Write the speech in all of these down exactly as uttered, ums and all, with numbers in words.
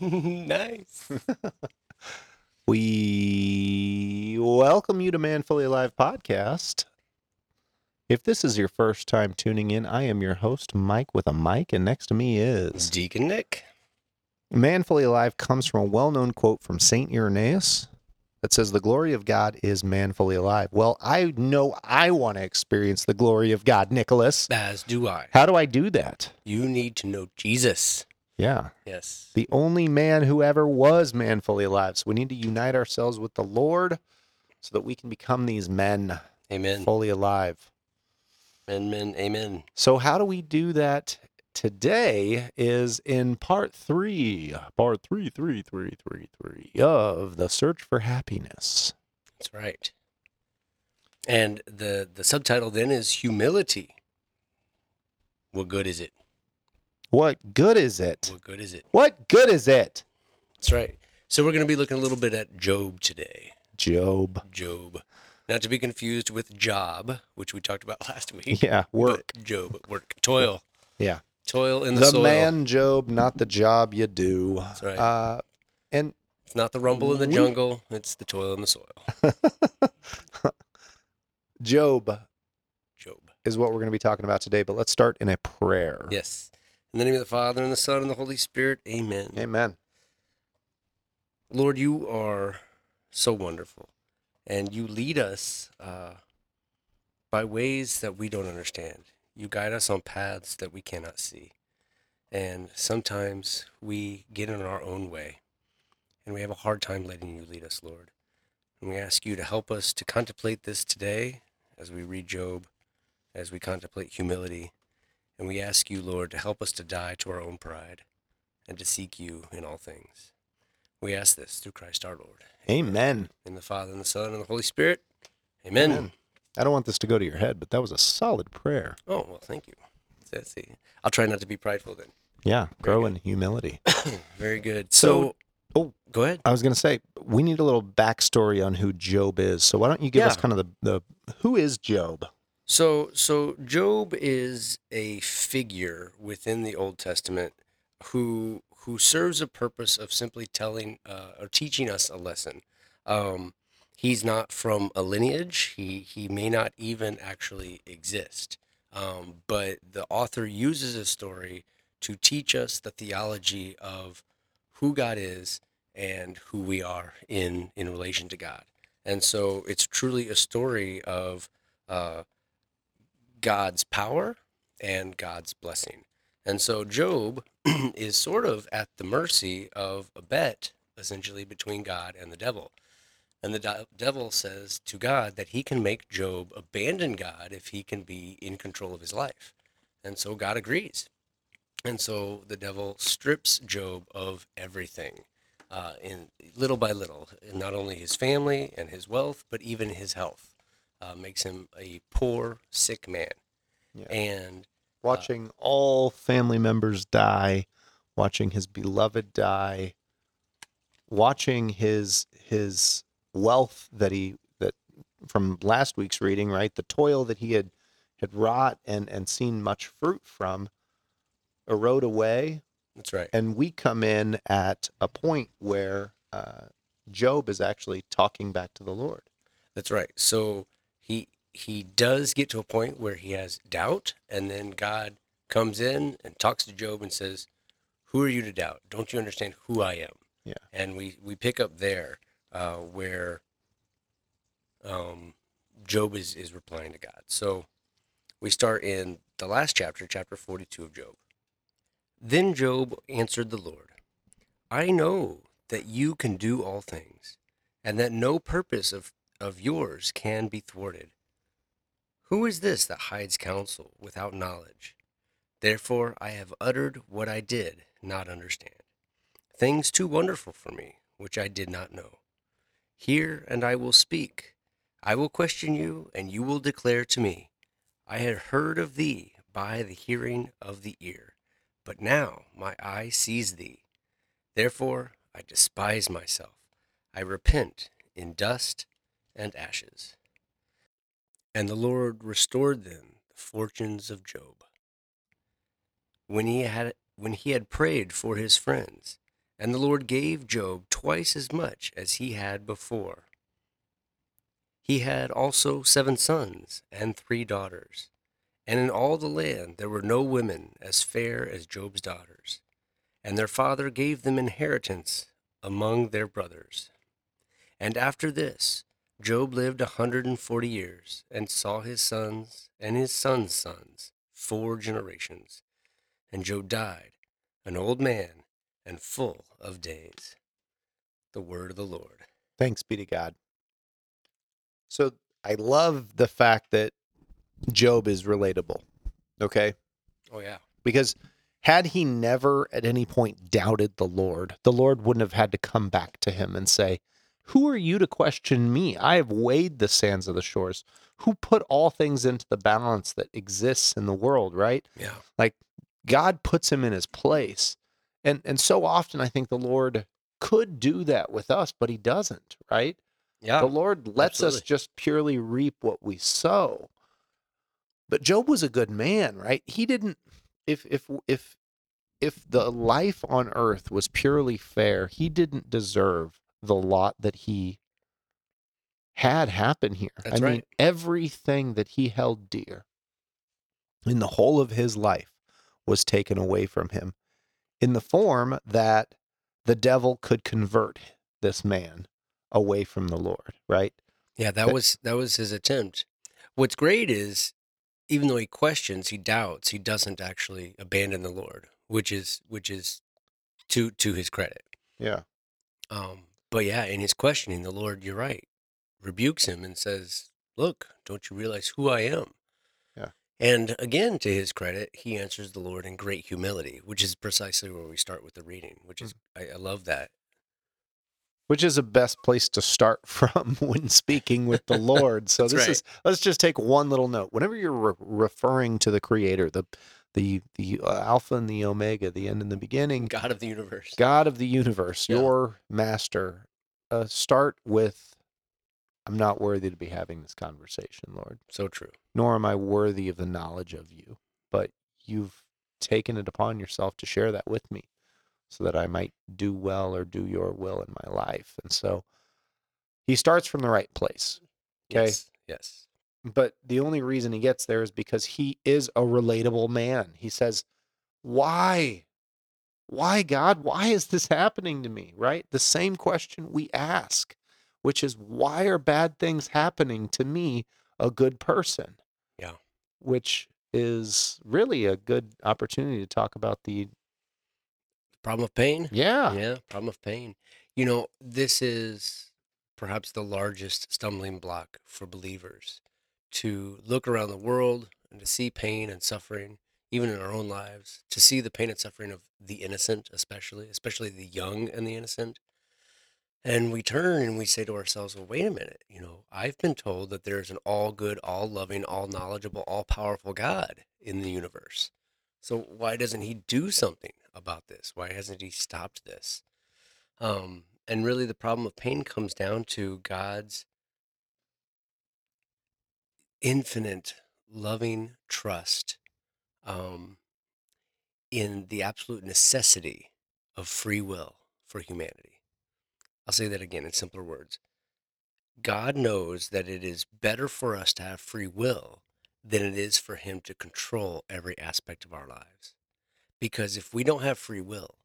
Nice. We welcome you to Manfully Alive podcast. If this is your first time tuning in, I am your host, Mike with a mic, and next to me is Deacon Nick. Manfully Alive comes from a well-known quote from Saint Irenaeus that says, "The glory of God is manfully alive." Well, I know I want to experience the glory of God, Nicholas. As do I. How do I do that? You need to know Jesus. Yeah. Yes. The only man who ever was manfully alive. So we need to unite ourselves with the Lord so that we can become these men. Amen. Fully alive. Amen, amen, amen. So how do we do that today is in part three, part three, three, three, three, three of the search for happiness. That's right. And the, the subtitle then is humility. What good is it? What good is it? What good is it? What good is it? That's right. So we're going to be looking a little bit at Job today. Job. Job. Not to be confused with job, which we talked about last week. Yeah, work. Job, work. Toil. Yeah. Toil in the, the soil. The man Job, not the job you do. That's right. Uh, and it's not the rumble in the jungle. It's the toil in the soil. Job. Job. Is what we're going to be talking about today, but let's start in a prayer. Yes. In the name of the Father, and the Son, and the Holy Spirit, amen. Amen. Lord, you are so wonderful, and you lead us uh, by ways that we don't understand. You guide us on paths that we cannot see, and sometimes we get in our own way, and we have a hard time letting you lead us, Lord. And we ask you to help us to contemplate this today as we read Job, as we contemplate humility. And we ask you, Lord, to help us to die to our own pride and to seek you in all things. We ask this through Christ our Lord. Amen. In the Father, and the Son, and the Holy Spirit. Amen. Amen. I don't want this to go to your head, but that was a solid prayer. Oh, well, thank you. Let's see. I'll try not to be prideful then. Yeah, grow in humility. Very good. So, so, oh, go ahead. I was going to say, we need a little backstory on who Job is. So why don't you give yeah. us kind of the, the, who is Job? So, so Job is a figure within the Old Testament who who serves a purpose of simply telling uh, or teaching us a lesson. Um, he's not from a lineage. He he may not even actually exist. Um, but the author uses a story to teach us the theology of who God is and who we are in in relation to God. And so it's truly a story of Uh, God's power and God's blessing. And so Job is sort of at the mercy of a bet, essentially, between God and the devil. And the de- devil says to God that he can make Job abandon God if he can be in control of his life. And so God agrees. And so the devil strips Job of everything, uh, in little by little, not only his family and his wealth, but even his health. Uh, makes him a poor, sick man. Yeah. And watching uh, all family members die, watching his beloved die, watching his his wealth that he that from last week's reading, right? The toil that he had, had wrought and, and seen much fruit from erode away. That's right. And we come in at a point where uh, Job is actually talking back to the Lord. That's right. So He he does get to a point where he has doubt, and then God comes in and talks to Job and says, "Who are you to doubt? Don't you understand who I am?" Yeah. And we, we pick up there uh, where um, Job is, is replying to God. So we start in the last chapter, chapter forty-two of Job. "Then Job answered the Lord, 'I know that you can do all things, and that no purpose of of yours can be thwarted. Who is this that hides counsel without knowledge? Therefore I have uttered what I did not understand, things too wonderful for me, which I did not know. Hear, and I will speak. I will question you, and you will declare to me. I had heard of thee by the hearing of the ear, but now my eye sees thee. Therefore I despise myself. I repent in dust and ashes.' And the Lord restored them the fortunes of Job. when he had when he had prayed for his friends, and the Lord gave Job twice as much as he had before. He had also seven sons and three daughters, and in all the land there were no women as fair as Job's daughters, and their father gave them inheritance among their brothers. And after this, Job lived a hundred and forty years, and saw his sons and his sons' sons four generations. And Job died, an old man, and full of days. The word of the Lord. Thanks be to God. So I love the fact that Job is relatable, okay? Oh, yeah. Because had he never at any point doubted the Lord, the Lord wouldn't have had to come back to him and say, "Who are you to question me? I have weighed the sands of the shores. Who put all things into the balance that exists in the world," right? Yeah. Like, God puts him in his place. And and so often I think the Lord could do that with us, but he doesn't, right? Yeah. The Lord lets absolutely. us just purely reap what we sow. But Job was a good man, right? He didn't if if if if the life on earth was purely fair, he didn't deserve the lot that he had happen here. That's I right. mean, everything that he held dear in the whole of his life was taken away from him in the form that the devil could convert this man away from the Lord, right? Yeah, that, that was that was his attempt. What's great is, even though he questions, he doubts, he doesn't actually abandon the Lord, which is which is to to his credit. Yeah. Um, but yeah, in his questioning, the Lord, you're right, rebukes him and says, "Look, don't you realize who I am?" And again, to his credit, he answers the Lord in great humility, which is precisely where we start with the reading, which is, I, I love that. Which is the best place to start from when speaking with the Lord. So this right. is, let's just take one little note. Whenever you're re- referring to the Creator, the the the uh, Alpha and the Omega, the end and the beginning. God of the universe. God of the universe, yeah. Your master. Uh, start with, "I'm not worthy to be having this conversation, Lord." So true. "Nor am I worthy of the knowledge of you, but you've taken it upon yourself to share that with me so that I might do well or do your will in my life." And so he starts from the right place. Okay. Yes. Yes. But the only reason he gets there is because he is a relatable man. He says, "Why? Why, God? Why is this happening to me?" Right? The same question we ask, which is, why are bad things happening to me, a good person? Yeah. Which is really a good opportunity to talk about the problem of pain. Yeah. Yeah, problem of pain. You know, this is perhaps the largest stumbling block for believers, to look around the world and to see pain and suffering, even in our own lives, to see the pain and suffering of the innocent, especially, especially the young and the innocent. And we turn and we say to ourselves, "Well, wait a minute, you know, I've been told that there's an all-good, all-loving, all-knowledgeable, all-powerful God in the universe. So why doesn't he do something about this? Why hasn't he stopped this?" Um, and really the problem of pain comes down to God's infinite, loving trust um, in the absolute necessity of free will for humanity. I'll say that again in simpler words. God knows that it is better for us to have free will than it is for him to control every aspect of our lives. Because if we don't have free will,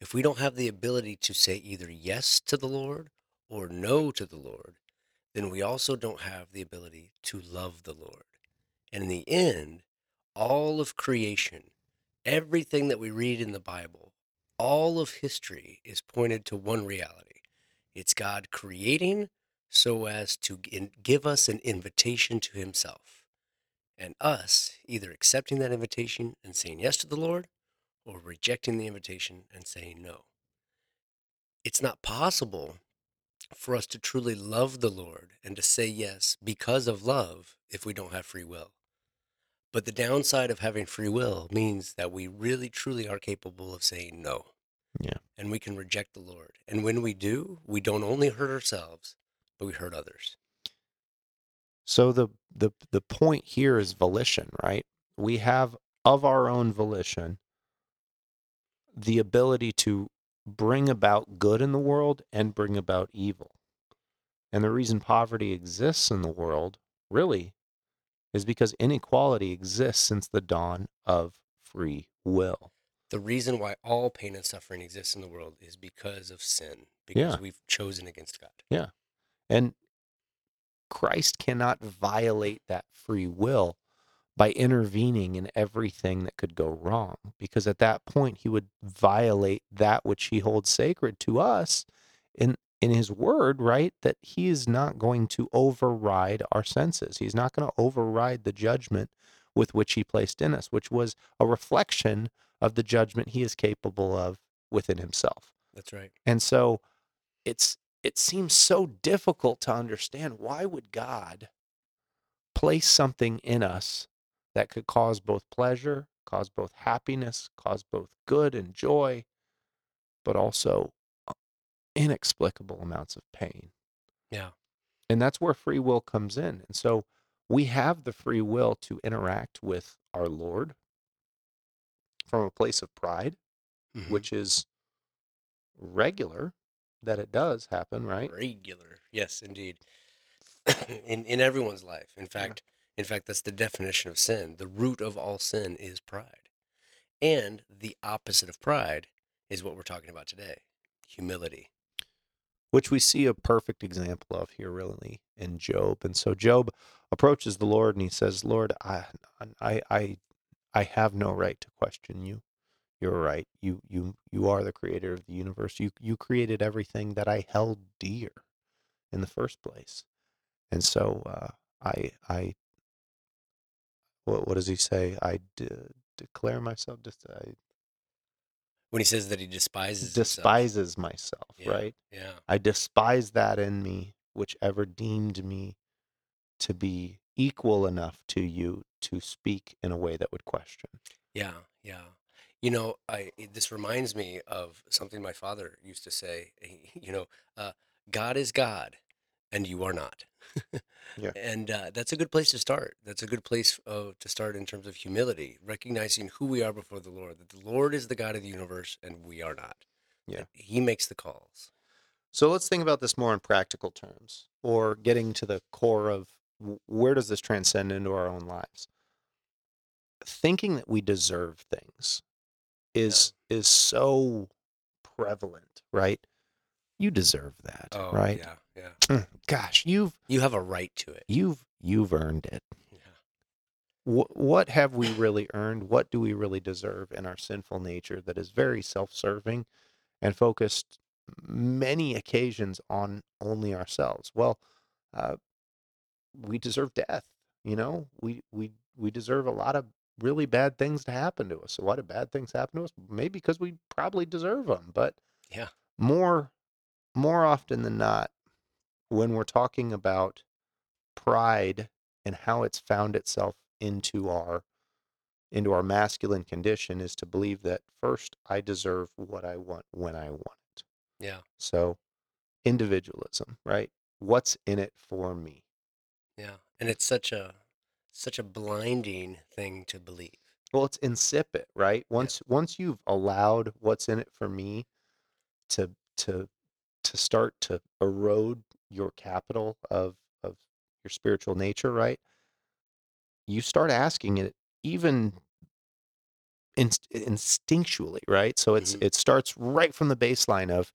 if we don't have the ability to say either yes to the Lord or no to the Lord, then we also don't have the ability to love the Lord. And in the end, all of creation, everything that we read in the Bible, all of history is pointed to one reality. It's God creating so as to give us an invitation to himself, and us either accepting that invitation and saying yes to the Lord, or rejecting the invitation and saying no. It's not possible for us to truly love the Lord and to say yes because of love if we don't have free will. But the downside of having free will means that we really truly are capable of saying no. Yeah. And we can reject the Lord. And when we do, we don't only hurt ourselves, but we hurt others. So the the the point here is volition, right? We have of our own volition the ability to bring about good in the world and bring about evil. And the reason poverty exists in the world, really, is because inequality exists since the dawn of free will. The reason why all pain and suffering exists in the world is because of sin, because yeah. we've chosen against God. Yeah. And Christ cannot violate that free will by intervening in everything that could go wrong, because at that point he would violate that which he holds sacred to us in in his word, right? That he is not going to override our senses. He's not going to override the judgment with which he placed in us, which was a reflection of the judgment he is capable of within himself. That's right. And so it's it seems so difficult to understand, why would God place something in us that could cause both pleasure, cause both happiness, cause both good and joy, but also inexplicable amounts of pain? Yeah. And that's where free will comes in. And so we have the free will to interact with our Lord from a place of pride, mm-hmm. which is regular that it does happen, right? Regular. Yes, indeed. in in everyone's life. In fact, yeah. in fact, that's the definition of sin. The root of all sin is pride. And the opposite of pride is what we're talking about today, humility. Which we see a perfect example of here, really, in Job. And so Job approaches the Lord and he says, Lord, I I I I have no right to question you. You're right. You you you are the creator of the universe. You you created everything that I held dear in the first place. And so uh, I I what what does he say? I de- declare myself. Just, I, when he says that he despises despises himself. myself, yeah, right? Yeah. I despise that in me, which ever deemed me to be equal enough to you to speak in a way that would question. Yeah, yeah. You know, I this reminds me of something my father used to say. You know, uh, God is God, and you are not. yeah. And uh, that's a good place to start. That's a good place uh, to start in terms of humility, recognizing who we are before the Lord. That the Lord is the God of the universe, and we are not. Yeah, He makes the calls. So let's think about this more in practical terms, or getting to the core of where does this transcend into our own lives? Thinking that we deserve things is yeah. is so prevalent, right? You deserve that, oh, right? Yeah, yeah. Gosh, you've you have a right to it. You've you've earned it. Yeah. W- what have we really earned? What do we really deserve in our sinful nature that is very self-serving and focused many occasions on only ourselves? Well, uh, we deserve death. You know, we we we deserve a lot of really bad things to happen to us. So why do bad things happen to us? Maybe because we probably deserve them. But yeah, more more often than not, when we're talking about pride and how it's found itself into our into our masculine condition, is to believe that first I deserve what I want when I want it. Yeah. So individualism, right? What's in it for me? Yeah. And it's such a such a blinding thing to believe. Well, it's insipid, right? Once yeah. once you've allowed what's in it for me to to to start to erode your capital of of your spiritual nature, right? You start asking it even inst- instinctually, right? So it's mm-hmm. it starts right from the baseline of,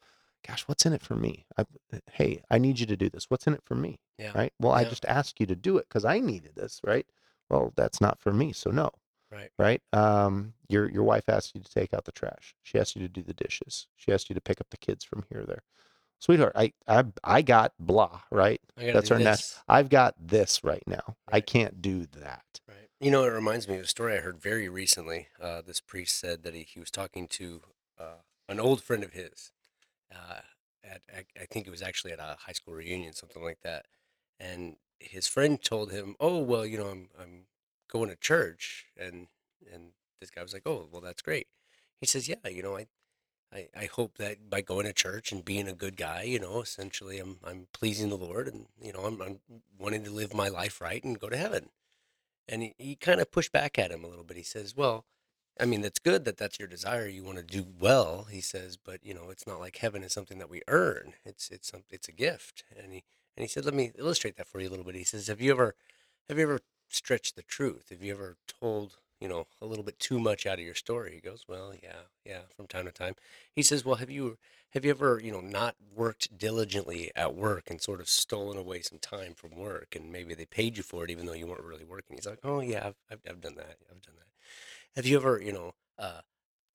gosh, what's in it for me? I, hey, I need you to do this. What's in it for me? Yeah. Right. Well, yeah. I just asked you to do it because I needed this. Right. Well, that's not for me. So no. Right. Right. Um, your, your wife asked you to take out the trash. She asked you to do the dishes. She asked you to pick up the kids from here or there. Sweetheart, I, I, I got blah, right? I that's our next. I've got this right now. Right. I can't do that. Right. You know, it reminds me of a story I heard very recently. Uh, this priest said that he, he was talking to, uh, an old friend of his. Uh, at, at, I think it was actually at a high school reunion, something like that. And his friend told him, oh, well, you know, I'm I'm going to church. And and this guy was like, oh, well, that's great. He says, yeah, you know, I, I, I hope that by going to church and being a good guy, you know, essentially I'm I'm pleasing the Lord, and, you know, I'm, I'm wanting to live my life right and go to heaven. And he, he kind of pushed back at him a little bit. He says, well, I mean, that's good that that's your desire. You want to do well, he says, but you know, it's not like heaven is something that we earn. It's it's some it's a gift. And he and he said, let me illustrate that for you a little bit. He says, have you ever have you ever stretched the truth? Have you ever told you know a little bit too much out of your story? He goes, well, yeah, yeah, from time to time. He says, well, have you have you ever you know not worked diligently at work and sort of stolen away some time from work, and maybe they paid you for it even though you weren't really working? He's like, oh yeah, I've I've, I've done that. I've done that. Have you ever, you know, uh,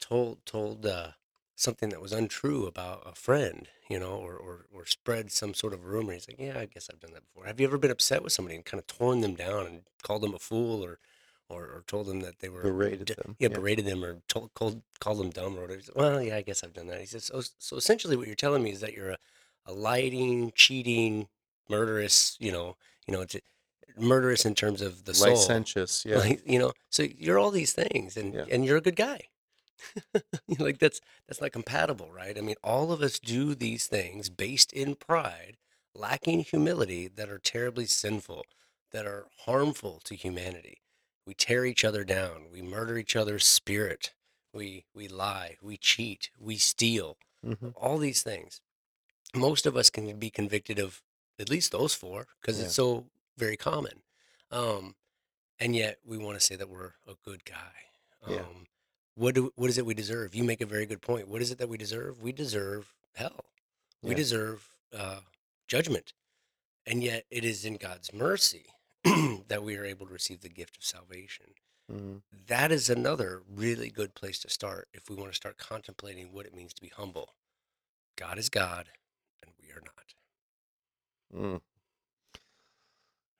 told told uh, something that was untrue about a friend, you know, or, or or spread some sort of rumor? He's like, yeah, I guess I've done that before. Have you ever been upset with somebody and kind of torn them down and called them a fool, or or, or told them that they were berated d- them, yeah, yeah, berated them, or told called called them dumb or whatever? He's like, well, yeah, I guess I've done that. He says, so so essentially, what you're telling me is that you're a, a lying, cheating, murderous, you know, you know, it's. murderous in terms of the soul. Licentious, yeah. Like, you know, so you're all these things, and, yeah. and you're a good guy. Like that's that's not compatible, right? I mean, all of us do these things based in pride, lacking humility, that are terribly sinful, that are harmful to humanity. We tear each other down. We murder each other's spirit. We we lie. We cheat. We steal. Mm-hmm. All these things. Most of us can be convicted of at least those four, because yeah. it's so very common. Um, and yet we want to say that we're a good guy. Um, yeah. What do, what is it we deserve? You make a very good point. What is it that we deserve? We deserve hell. Yeah. We deserve uh, judgment. And yet it is in God's mercy that we are able to receive the gift of salvation. Mm-hmm. That is another really good place to start if we want to start contemplating what it means to be humble. God is God, and we are not. Mm.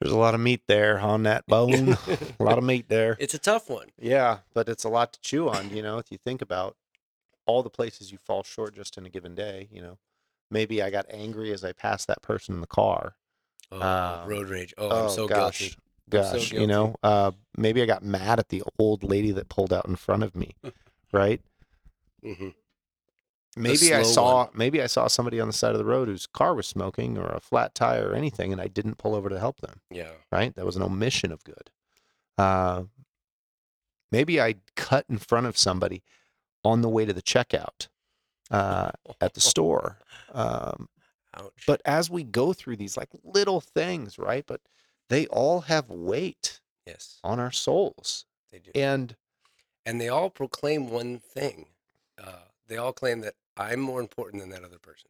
There's a lot of meat there on that bone. A lot of meat there. It's a tough one. Yeah, but it's a lot to chew on, you know, if you think about all the places you fall short just in a given day, you know. Maybe I got angry as I passed that person in the car. Oh, um, road rage. Oh, oh I'm so gosh, guilty. Gosh, so guilty. You know, uh, maybe I got mad at the old lady that pulled out in front of me, right? Mm-hmm. Maybe I saw one. maybe I saw somebody on the side of the road whose car was smoking or a flat tire or anything, and I didn't pull over to help them. Yeah. Right? That was an omission of good. Uh, maybe I cut in front of somebody on the way to the checkout uh, at the store. Um, Ouch. But as we go through these like little things, right? But they all have weight yes. on our souls. They do. And, and they all proclaim one thing. Uh, they all claim that I'm more important than that other person.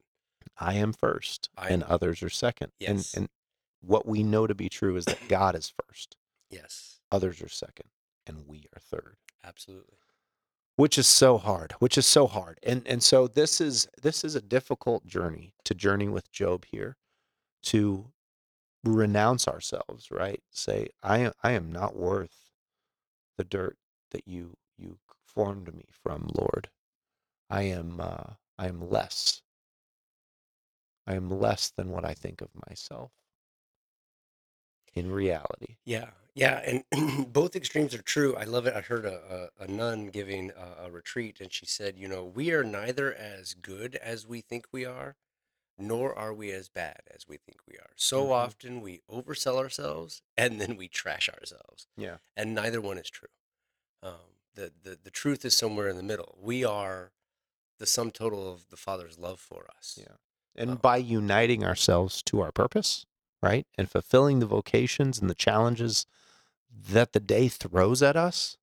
I am first, I am. And others are second. Yes. And, and what we know to be true is that God is first. Yes. Others are second, and we are third. Absolutely. Which is so hard. Which is so hard. And and so this is this is a difficult journey to journey with Job here, to renounce ourselves, right? Say, I am I am not worth the dirt that you you formed me from, Lord. I am uh, I am less. I am less than what I think of myself in reality. Yeah, yeah, and both extremes are true. I love it. I heard a, a, a nun giving a, a retreat, and she said, you know, we are neither as good as we think we are, nor are we as bad as we think we are. So mm-hmm. often we oversell ourselves, and then we trash ourselves. Yeah. And neither one is true. Um, the, the, the truth is somewhere in the middle. We are the sum total of the Father's love for us. Yeah. And um, by uniting ourselves to our purpose, right? And fulfilling the vocations and the challenges that the day throws at us,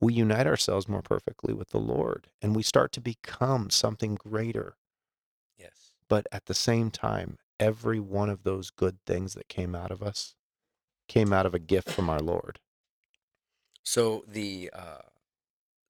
we unite ourselves more perfectly with the Lord, and we start to become something greater. Yes. But at the same time, every one of those good things that came out of us came out of a gift from our Lord. So the, uh,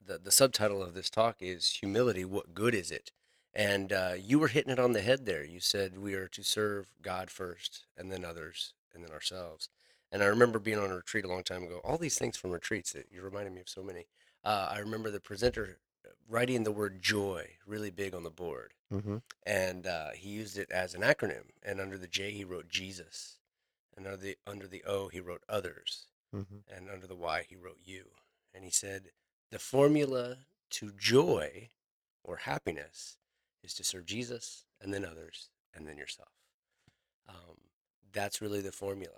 The, the subtitle of this talk is Humility, What Good Is It? And uh, you were hitting it on the head there. You said we are to serve God first, and then others, and then ourselves. And I remember being on a retreat a long time ago. All these things from retreats, that you reminded me of so many. Uh, I remember the presenter writing the word joy really big on the board. Mm-hmm. And uh, he used it as an acronym. And under the J, he wrote Jesus. And under the, under the O, he wrote others. Mm-hmm. And under the Y, he wrote you. And he said, the formula to joy or happiness is to serve Jesus, and then others, and then yourself. Um, that's really the formula.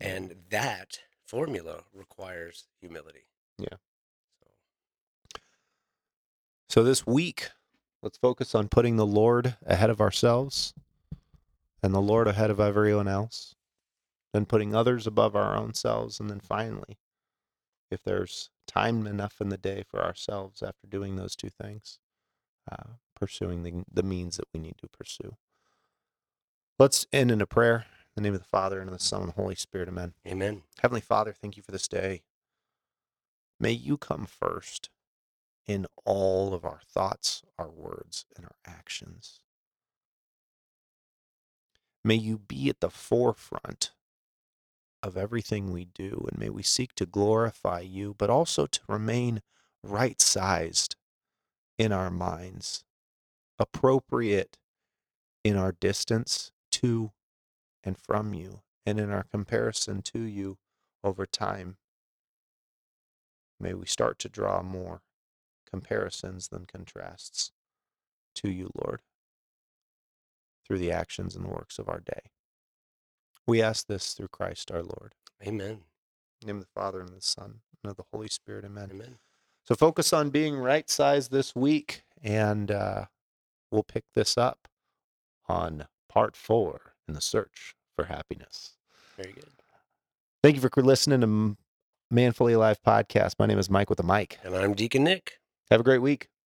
And that formula requires humility. Yeah. So So this week, let's focus on putting the Lord ahead of ourselves and the Lord ahead of everyone else, then putting others above our own selves, and then finally, if there's time enough in the day for ourselves after doing those two things, uh, pursuing the, the means that we need to pursue. Let's end in a prayer. In the name of the Father, and of the Son, and of the Holy Spirit. Amen. Amen. Heavenly Father, thank you for this day. May you come first in all of our thoughts, our words, and our actions. May you be at the forefront of everything we do, and may we seek to glorify you, but also to remain right-sized in our minds, appropriate in our distance to and from you, and in our comparison to you over time. May we start to draw more comparisons than contrasts to you, Lord, through the actions and the works of our day. We ask this through Christ our Lord. Amen. In the name of the Father, and of the Son, and of the Holy Spirit. Amen. Amen. So focus on being right-sized this week, and uh, we'll pick this up on part four in the search for happiness. Very good. Thank you for listening to Manfully Alive podcast. My name is Mike with a mic. And I'm Deacon Nick. Have a great week.